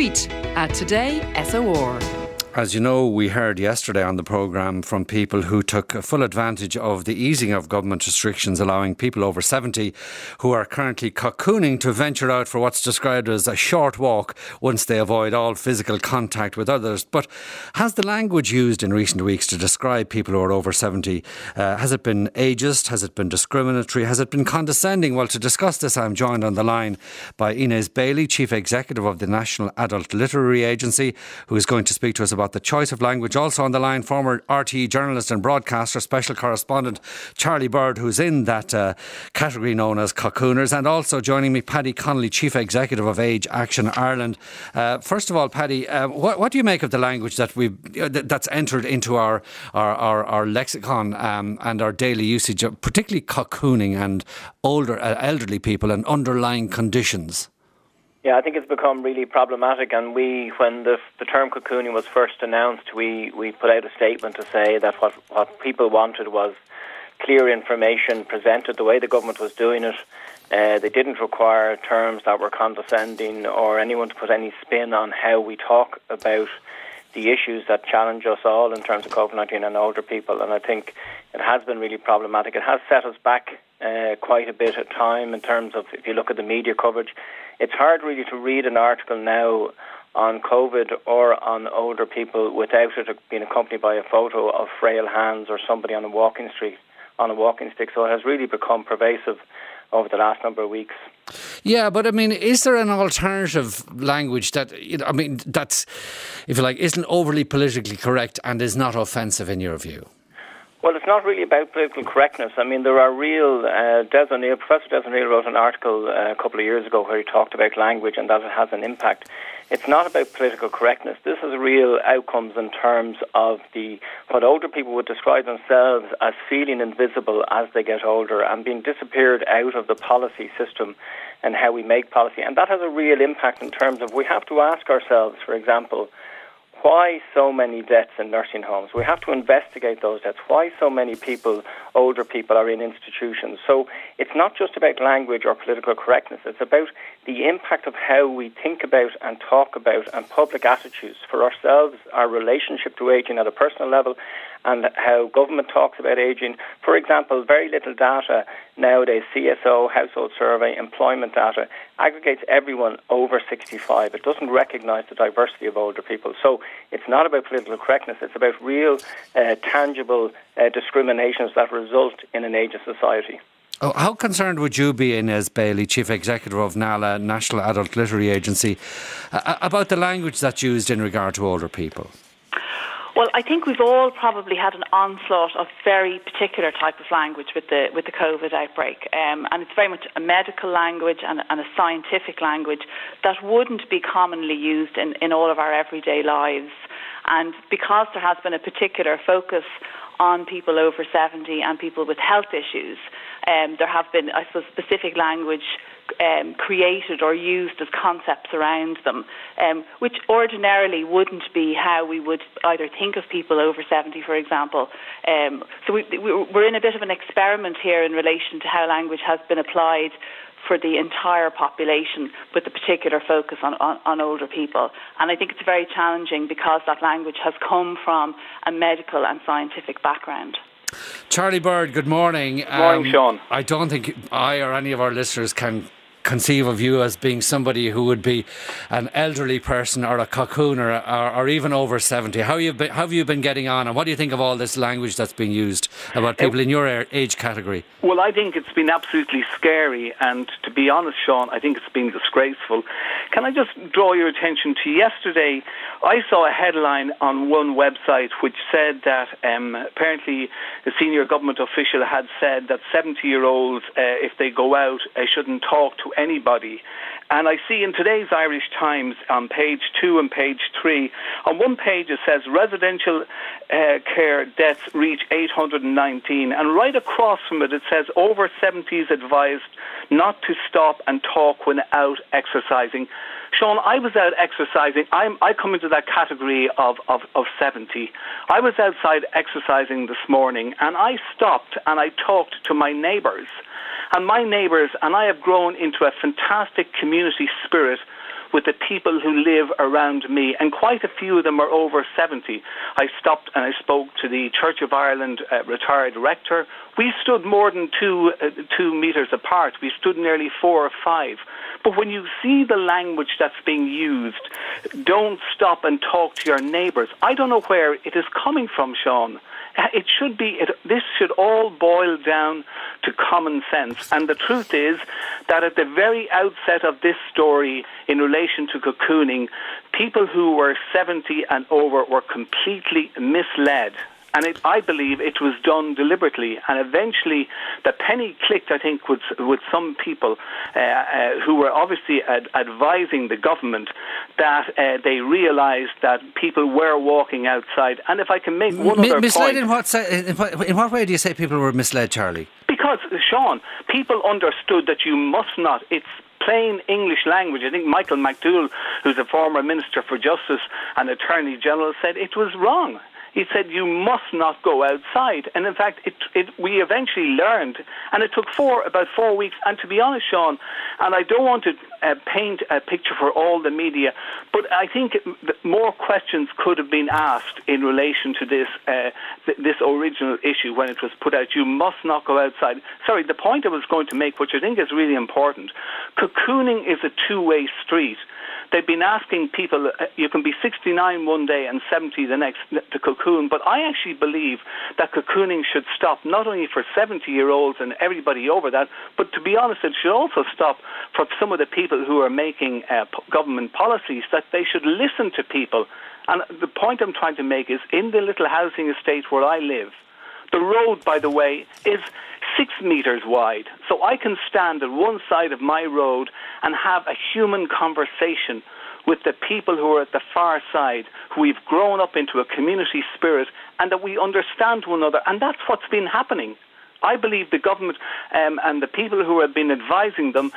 tweet @TodaySOR. As you know, we heard yesterday on the programme from people who took full advantage of the easing of government restrictions, allowing people over 70 who are currently cocooning to venture out for what's described as a short walk once they avoid all physical contact with others. But has the language used in recent weeks to describe people who are over 70, has it been ageist? Has it been discriminatory? Has it been condescending? Well, to discuss this, I'm joined on the line by Inez Bailey, Chief Executive of the National Adult Literacy Agency, who is going to speak to us about the choice of language. Also on the line, former RTE journalist and broadcaster, special correspondent Charlie Bird, who's in that category known as cocooners. And also joining me, Paddy Connolly, Chief Executive of Age Action Ireland. First of all, Paddy, what do you make of the language that that's entered into our lexicon and our daily usage, particularly cocooning and older elderly people and underlying conditions? Yeah, I think it's become really problematic, and we, when the term cocooning was first announced, we put out a statement to say that what people wanted was clear information presented the way the government was doing it. They didn't require terms that were condescending or anyone to put any spin on how we talk about the issues that challenge us all in terms of COVID-19 and older people. And I think it has been really problematic. It has set us back quite a bit at time in terms of, if you look at the media coverage, it's hard really to read an article now on COVID or on older people without it being accompanied by a photo of frail hands or somebody on a walking stick. So it has really become pervasive over the last number of weeks. Yeah, but I mean, is there an alternative language that, I mean, that's, if you like, isn't overly politically correct and is not offensive in your view? Well, it's not really about political correctness. I mean, there are real... Professor Des O'Neill wrote an article a couple of years ago where he talked about language and that it has an impact. It's not about political correctness. This is real outcomes in terms of what older people would describe themselves as feeling invisible as they get older and being disappeared out of the policy system and how we make policy. And that has a real impact in terms of we have to ask ourselves, for example, why so many deaths in nursing homes? We have to investigate those deaths. Why so many people, older people, are in institutions? So it's not just about language or political correctness. It's about the impact of how we think about and talk about and public attitudes for ourselves, our relationship to aging at a personal level, and how government talks about aging. For example, very little data nowadays, CSO, household survey, employment data, aggregates everyone over 65. It doesn't recognise the diversity of older people. So it's not about political correctness. It's about real, tangible discriminations that result in an ageist society. Oh, how concerned would you be, Inez Bailey, Chief Executive of NALA, National Adult Literacy Agency, about the language that's used in regard to older people? Well, I think we've all probably had an onslaught of very particular type of language with the COVID outbreak. And it's very much a medical language and a scientific language that wouldn't be commonly used in all of our everyday lives. And because there has been a particular focus on people over 70 and people with health issues, there have been, I suppose, specific language created or used as concepts around them, which ordinarily wouldn't be how we would either think of people over 70, for example. So we're in a bit of an experiment here in relation to how language has been applied for the entire population with a particular focus on older people. And I think it's very challenging because that language has come from a medical and scientific background. Charlie Bird, good morning. Good morning, Sean. I don't think I or any of our listeners can conceive of you as being somebody who would be an elderly person or a cocooner or even over 70. How have you been getting on, and what do you think of all this language that's being used about people in your age category? Well, I think it's been absolutely scary, and to be honest, Sean, I think it's been disgraceful. Can I just draw your attention to yesterday? I saw a headline on one website which said that apparently a senior government official had said that 70-year-olds, if they go out, shouldn't talk to anybody. And I see in today's Irish Times on page 2 and page 3, on one page it says residential care deaths reach 819, and right across from it it says over 70s advised not to stop and talk when out exercising. Sean, I was out exercising. I come into that category of 70. I was outside exercising this morning, and I stopped and I talked to my neighbours. And I have grown into a fantastic community spirit with the people who live around me, and quite a few of them are over 70. I stopped and I spoke to the Church of Ireland retired rector. We stood more than 2 meters apart. We stood nearly 4 or 5. But when you see the language that's being used, don't stop and talk to your neighbours. I don't know where it is coming from, Sean. It should be. This should all boil down to common sense. And the truth is that at the very outset of this story, in relation to cocooning, people who were 70 and over were completely misled. And I believe it was done deliberately. And eventually the penny clicked, I think, with some people who were obviously advising the government, that they realised that people were walking outside. And if I can make one other misled point... In what way do you say people were misled, Charlie? Because, Sean, people understood that you must not... It's plain English language. I think Michael McDougall, who's a former Minister for Justice and Attorney General, said it was wrong. He said, you must not go outside. And in fact, we eventually learned, and it took about four weeks. And to be honest, Sean, and I don't want to paint a picture for all the media, but I think more questions could have been asked in relation to this original issue when it was put out. You must not go outside. Sorry, the point I was going to make, which I think is really important, cocooning is a two-way street. They've been asking people, you can be 69 one day and 70 the next to cocoon, but I actually believe that cocooning should stop not only for 70-year-olds and everybody over that, but to be honest, it should also stop for some of the people who are making government policies, that they should listen to people. And the point I'm trying to make is, in the little housing estate where I live, the road, by the way, is 6 meters wide. So I can stand at one side of my road and have a human conversation with the people who are at the far side, who we've grown up into a community spirit, and that we understand one another. And that's what's been happening. I believe the government and the people who have been advising them,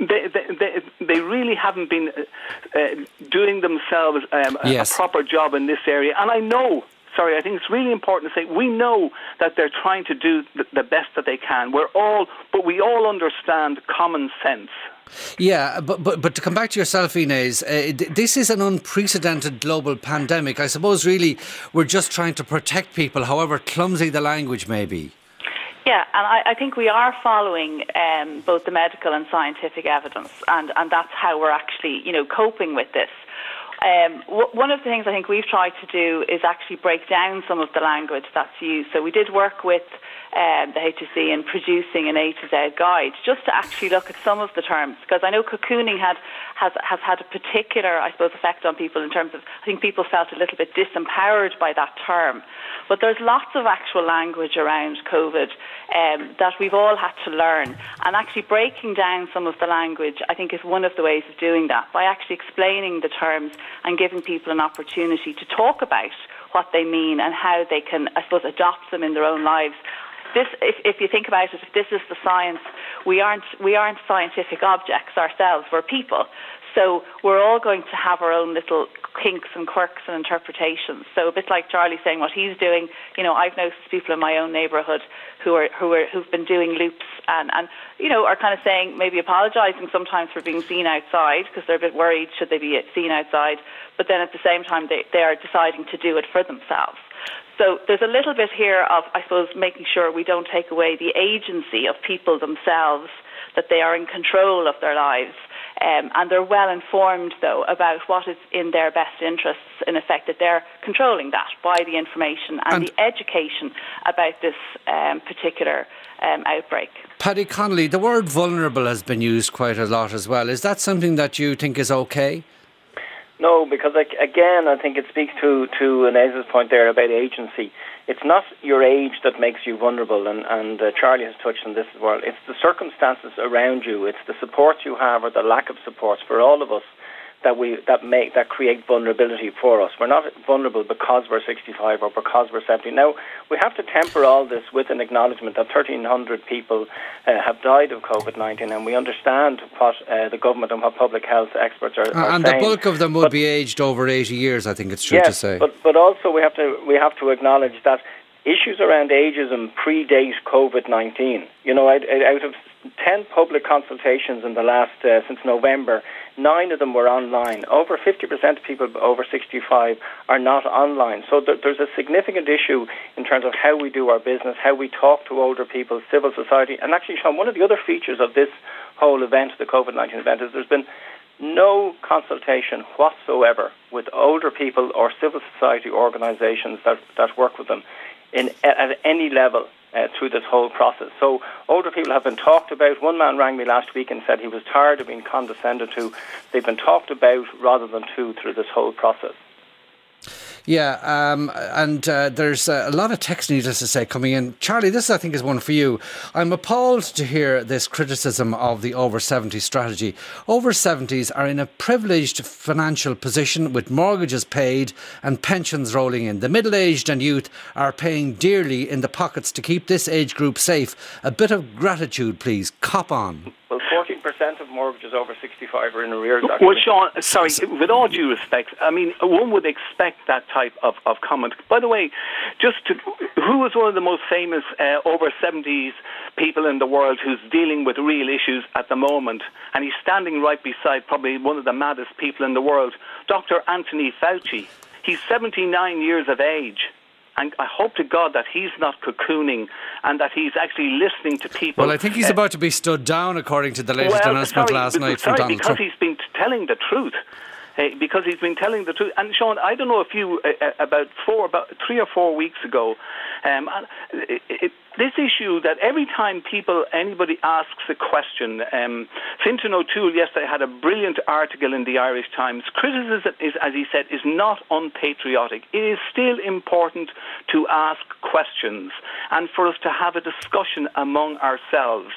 they really haven't been doing themselves a proper job in this area. And I know... Sorry, I think it's really important to say we know that they're trying to do the best that they can. We all understand common sense. Yeah, but to come back to yourself, Inez, this is an unprecedented global pandemic. I suppose really we're just trying to protect people, however clumsy the language may be. Yeah, and I think we are following both the medical and scientific evidence, and that's how we're actually, coping with this. One of the things I think we've tried to do is actually break down some of the language that's used. So we did work with the HSE in producing an A to Z guide just to actually look at some of the terms, because I know cocooning has had a particular, I suppose, effect on people in terms of, I think people felt a little bit disempowered by that term. But there's lots of actual language around COVID that we've all had to learn. And actually breaking down some of the language, I think, is one of the ways of doing that, by actually explaining the terms and giving people an opportunity to talk about what they mean and how they can, I suppose, adopt them in their own lives. This, if you think about it, if this is the science, we aren't scientific objects ourselves, we're people. So we're all going to have our own little kinks and quirks and interpretations. So a bit like Charlie saying what he's doing, I've noticed people in my own neighbourhood who've been doing loops and are kind of saying, maybe apologising sometimes for being seen outside, because they're a bit worried should they be seen outside, but then at the same time they are deciding to do it for themselves. So there's a little bit here of, I suppose, making sure we don't take away the agency of people themselves, that they are in control of their lives. And they're well informed, though, about what is in their best interests, in effect, that they're controlling that by the information and the education about this particular outbreak. Paddy Connolly, the word vulnerable has been used quite a lot as well. Is that something that you think is okay? No, because, again, I think it speaks to Inez's point there about agency. It's not your age that makes you vulnerable, and Charlie has touched on this as well. It's the circumstances around you. It's the support you have or the lack of support for all of us that create vulnerability for us. We're not vulnerable because we're 65 or because we're 70. Now, we have to temper all this with an acknowledgement that 1,300 people have died of COVID-19, and we understand what the government and what public health experts are and saying. And the bulk of them would be aged over 80 years, I think it's true to say. But also we have to acknowledge that issues around ageism predate COVID-19. Out of 10 public consultations in the last since November. 9 of them were online. Over 50% of people over 65 are not online. So there's a significant issue in terms of how we do our business, how we talk to older people, civil society. And actually, Sean, one of the other features of this whole event, the COVID-19 event, is there's been no consultation whatsoever with older people or civil society organisations that work with them at any level through this whole process. So older people have been talked about. One man rang me last week and said he was tired of being condescended to. They've been talked about rather than to through this whole process. Yeah, and there's a lot of text, needless to say, coming in. Charlie, this I think is one for you. I'm appalled to hear this criticism of the over 70 strategy. Over 70s are in a privileged financial position with mortgages paid and pensions rolling in. The middle-aged and youth are paying dearly in the pockets to keep this age group safe. A bit of gratitude, please. Cop on. Well, 14% of mortgages over 65 are in arrears. Well, Sean, sorry, with all due respect, I mean, one would expect that type of comment. By the way, who was one of the most famous over 70s people in the world who's dealing with real issues at the moment? And he's standing right beside probably one of the maddest people in the world, Dr. Anthony Fauci. He's 79 years of age. And I hope to God that he's not cocooning and that he's actually listening to people. Well, I think he's about to be stood down, according to the latest announcement last night from Donald Trump. Because he's been telling the truth. And, Sean, I don't know if you, about 3 or 4 weeks ago, this issue that every time anybody asks a question, Fintan O'Toole yesterday had a brilliant article in the Irish Times. Criticism, as he said, is not unpatriotic. It is still important to ask questions and for us to have a discussion among ourselves.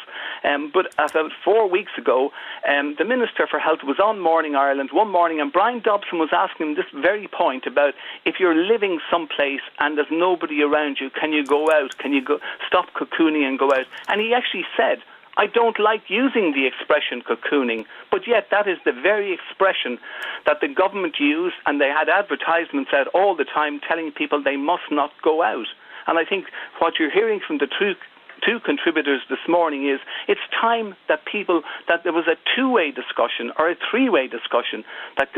But about 4 weeks ago, the Minister for Health was on Morning Ireland one morning, and Brian Dobson was asking him this very point about if you're living someplace and there's nobody around you, can you go out? Can you go? Stop cocooning and go out. And he actually said, I don't like using the expression cocooning, but yet that is the very expression that the government used, and they had advertisements out all the time telling people they must not go out. And I think what you're hearing from the two contributors this morning is it's time that there was a two-way discussion or a three-way discussion, that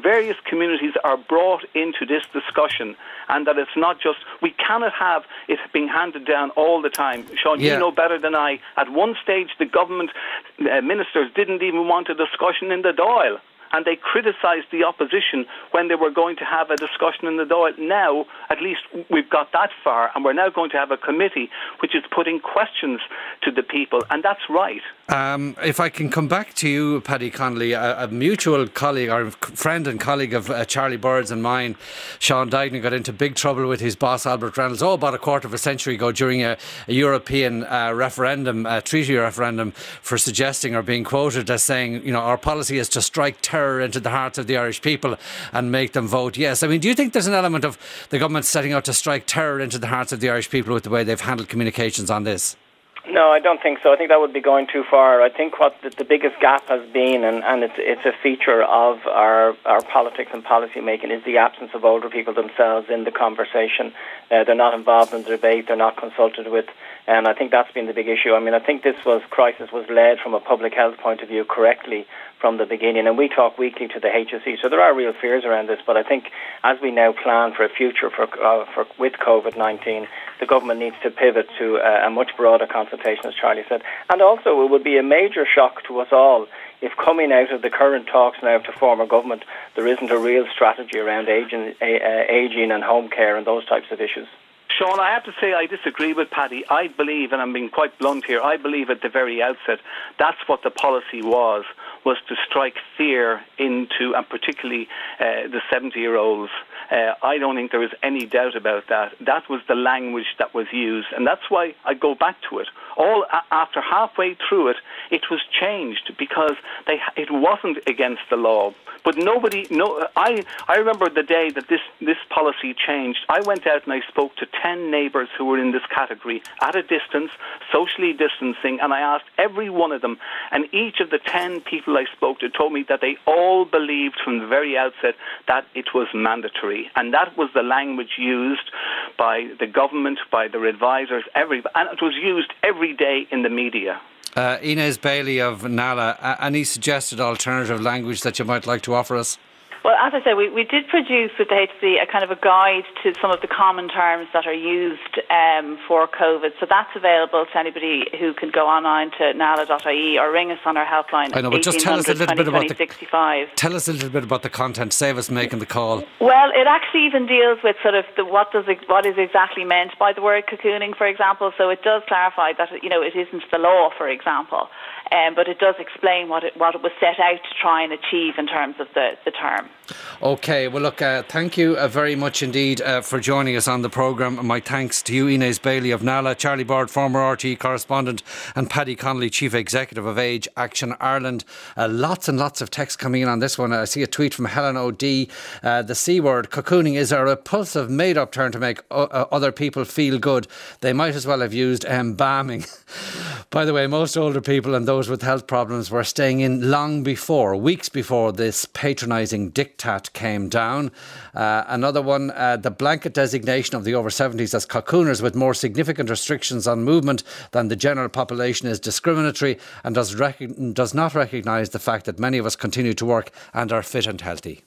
various communities are brought into this discussion, and that it's not just, we cannot have it being handed down all the time. Sean, yeah. You know better than I. At one stage, the government ministers didn't even want a discussion in the Dáil, and they criticised the opposition when they were going to have a discussion in the Dáil. Now, at least we've got that far, and we're now going to have a committee which is putting questions to the people, and that's right. If I can come back to you, Paddy Connolly, a mutual colleague, or friend and colleague of Charlie Bird's and mine, Sean Dyckney, got into big trouble with his boss, Albert Reynolds, about a quarter of a century ago during a European referendum, a treaty referendum, for suggesting or being quoted as saying, you know, our policy is to strike terror into the hearts of the Irish people and make them vote yes. I mean, do you think there's an element of the government setting out to strike terror into the hearts of the Irish people with the way they've handled communications on this? No, I don't think so. I think that would be going too far. I think what the biggest gap has been, and it's a feature of our politics and policy making, is the absence of older people themselves in the conversation. They're not involved in the debate. They're not consulted with. And I think that's been the big issue. I mean, I think crisis was led from a public health point of view correctly from the beginning. And we talk weekly to the HSE. So there are real fears around this. But I think as we now plan for a future for with COVID-19, the government needs to pivot to a much broader consultation, as Charlie said. And also, it would be a major shock to us all if coming out of the current talks now to form a government, there isn't a real strategy around aging and home care and those types of issues. Sean, I have to say I disagree with Paddy. I believe, and I'm being quite blunt here, I believe at the very outset that's what the policy was to strike fear into, and particularly the 70-year-olds. I don't think there is any doubt about that. That was the language that was used, and that's why I go back to it. After halfway through it, it was changed because it wasn't against the law. But I remember the day that this policy changed. I went out and I spoke to 10 neighbours who were in this category at a distance, socially distancing, and I asked every one of them, and each of the 10 people I spoke to told me that they all believed from the very outset that it was mandatory. And that was the language used by the government, by their advisors, and it was used every day in the media. Inez Bailey of NALA, any suggested alternative language that you might like to offer us? Well, as I said, we did produce with the HSE a kind of a guide to some of the common terms that are used for COVID. So that's available to anybody who can go online to nala.ie or ring us on our helpline. I know, but just tell us a little bit about the content. Save us making the call. Well, it actually even deals with sort of the, what is exactly meant by the word cocooning, for example. So it does clarify that it isn't the law, for example, but it does explain what it was set out to try and achieve in terms of the term. Okay, well look, thank you very much indeed for joining us on the programme. My thanks to you, Inez Bailey of NALA, Charlie Bird, former RTE correspondent, and Paddy Connolly, Chief Executive of Age Action Ireland. Lots and lots of text coming in on this one. I see a tweet from Helen O'Dea. The C word, cocooning, is a repulsive made-up term to make other people feel good. They might as well have used embalming. By the way, most older people and those with health problems were staying in long before, weeks before this patronising diktat came down. Another one, the blanket designation of the over 70s as cocooners with more significant restrictions on movement than the general population is discriminatory and does not recognise the fact that many of us continue to work and are fit and healthy.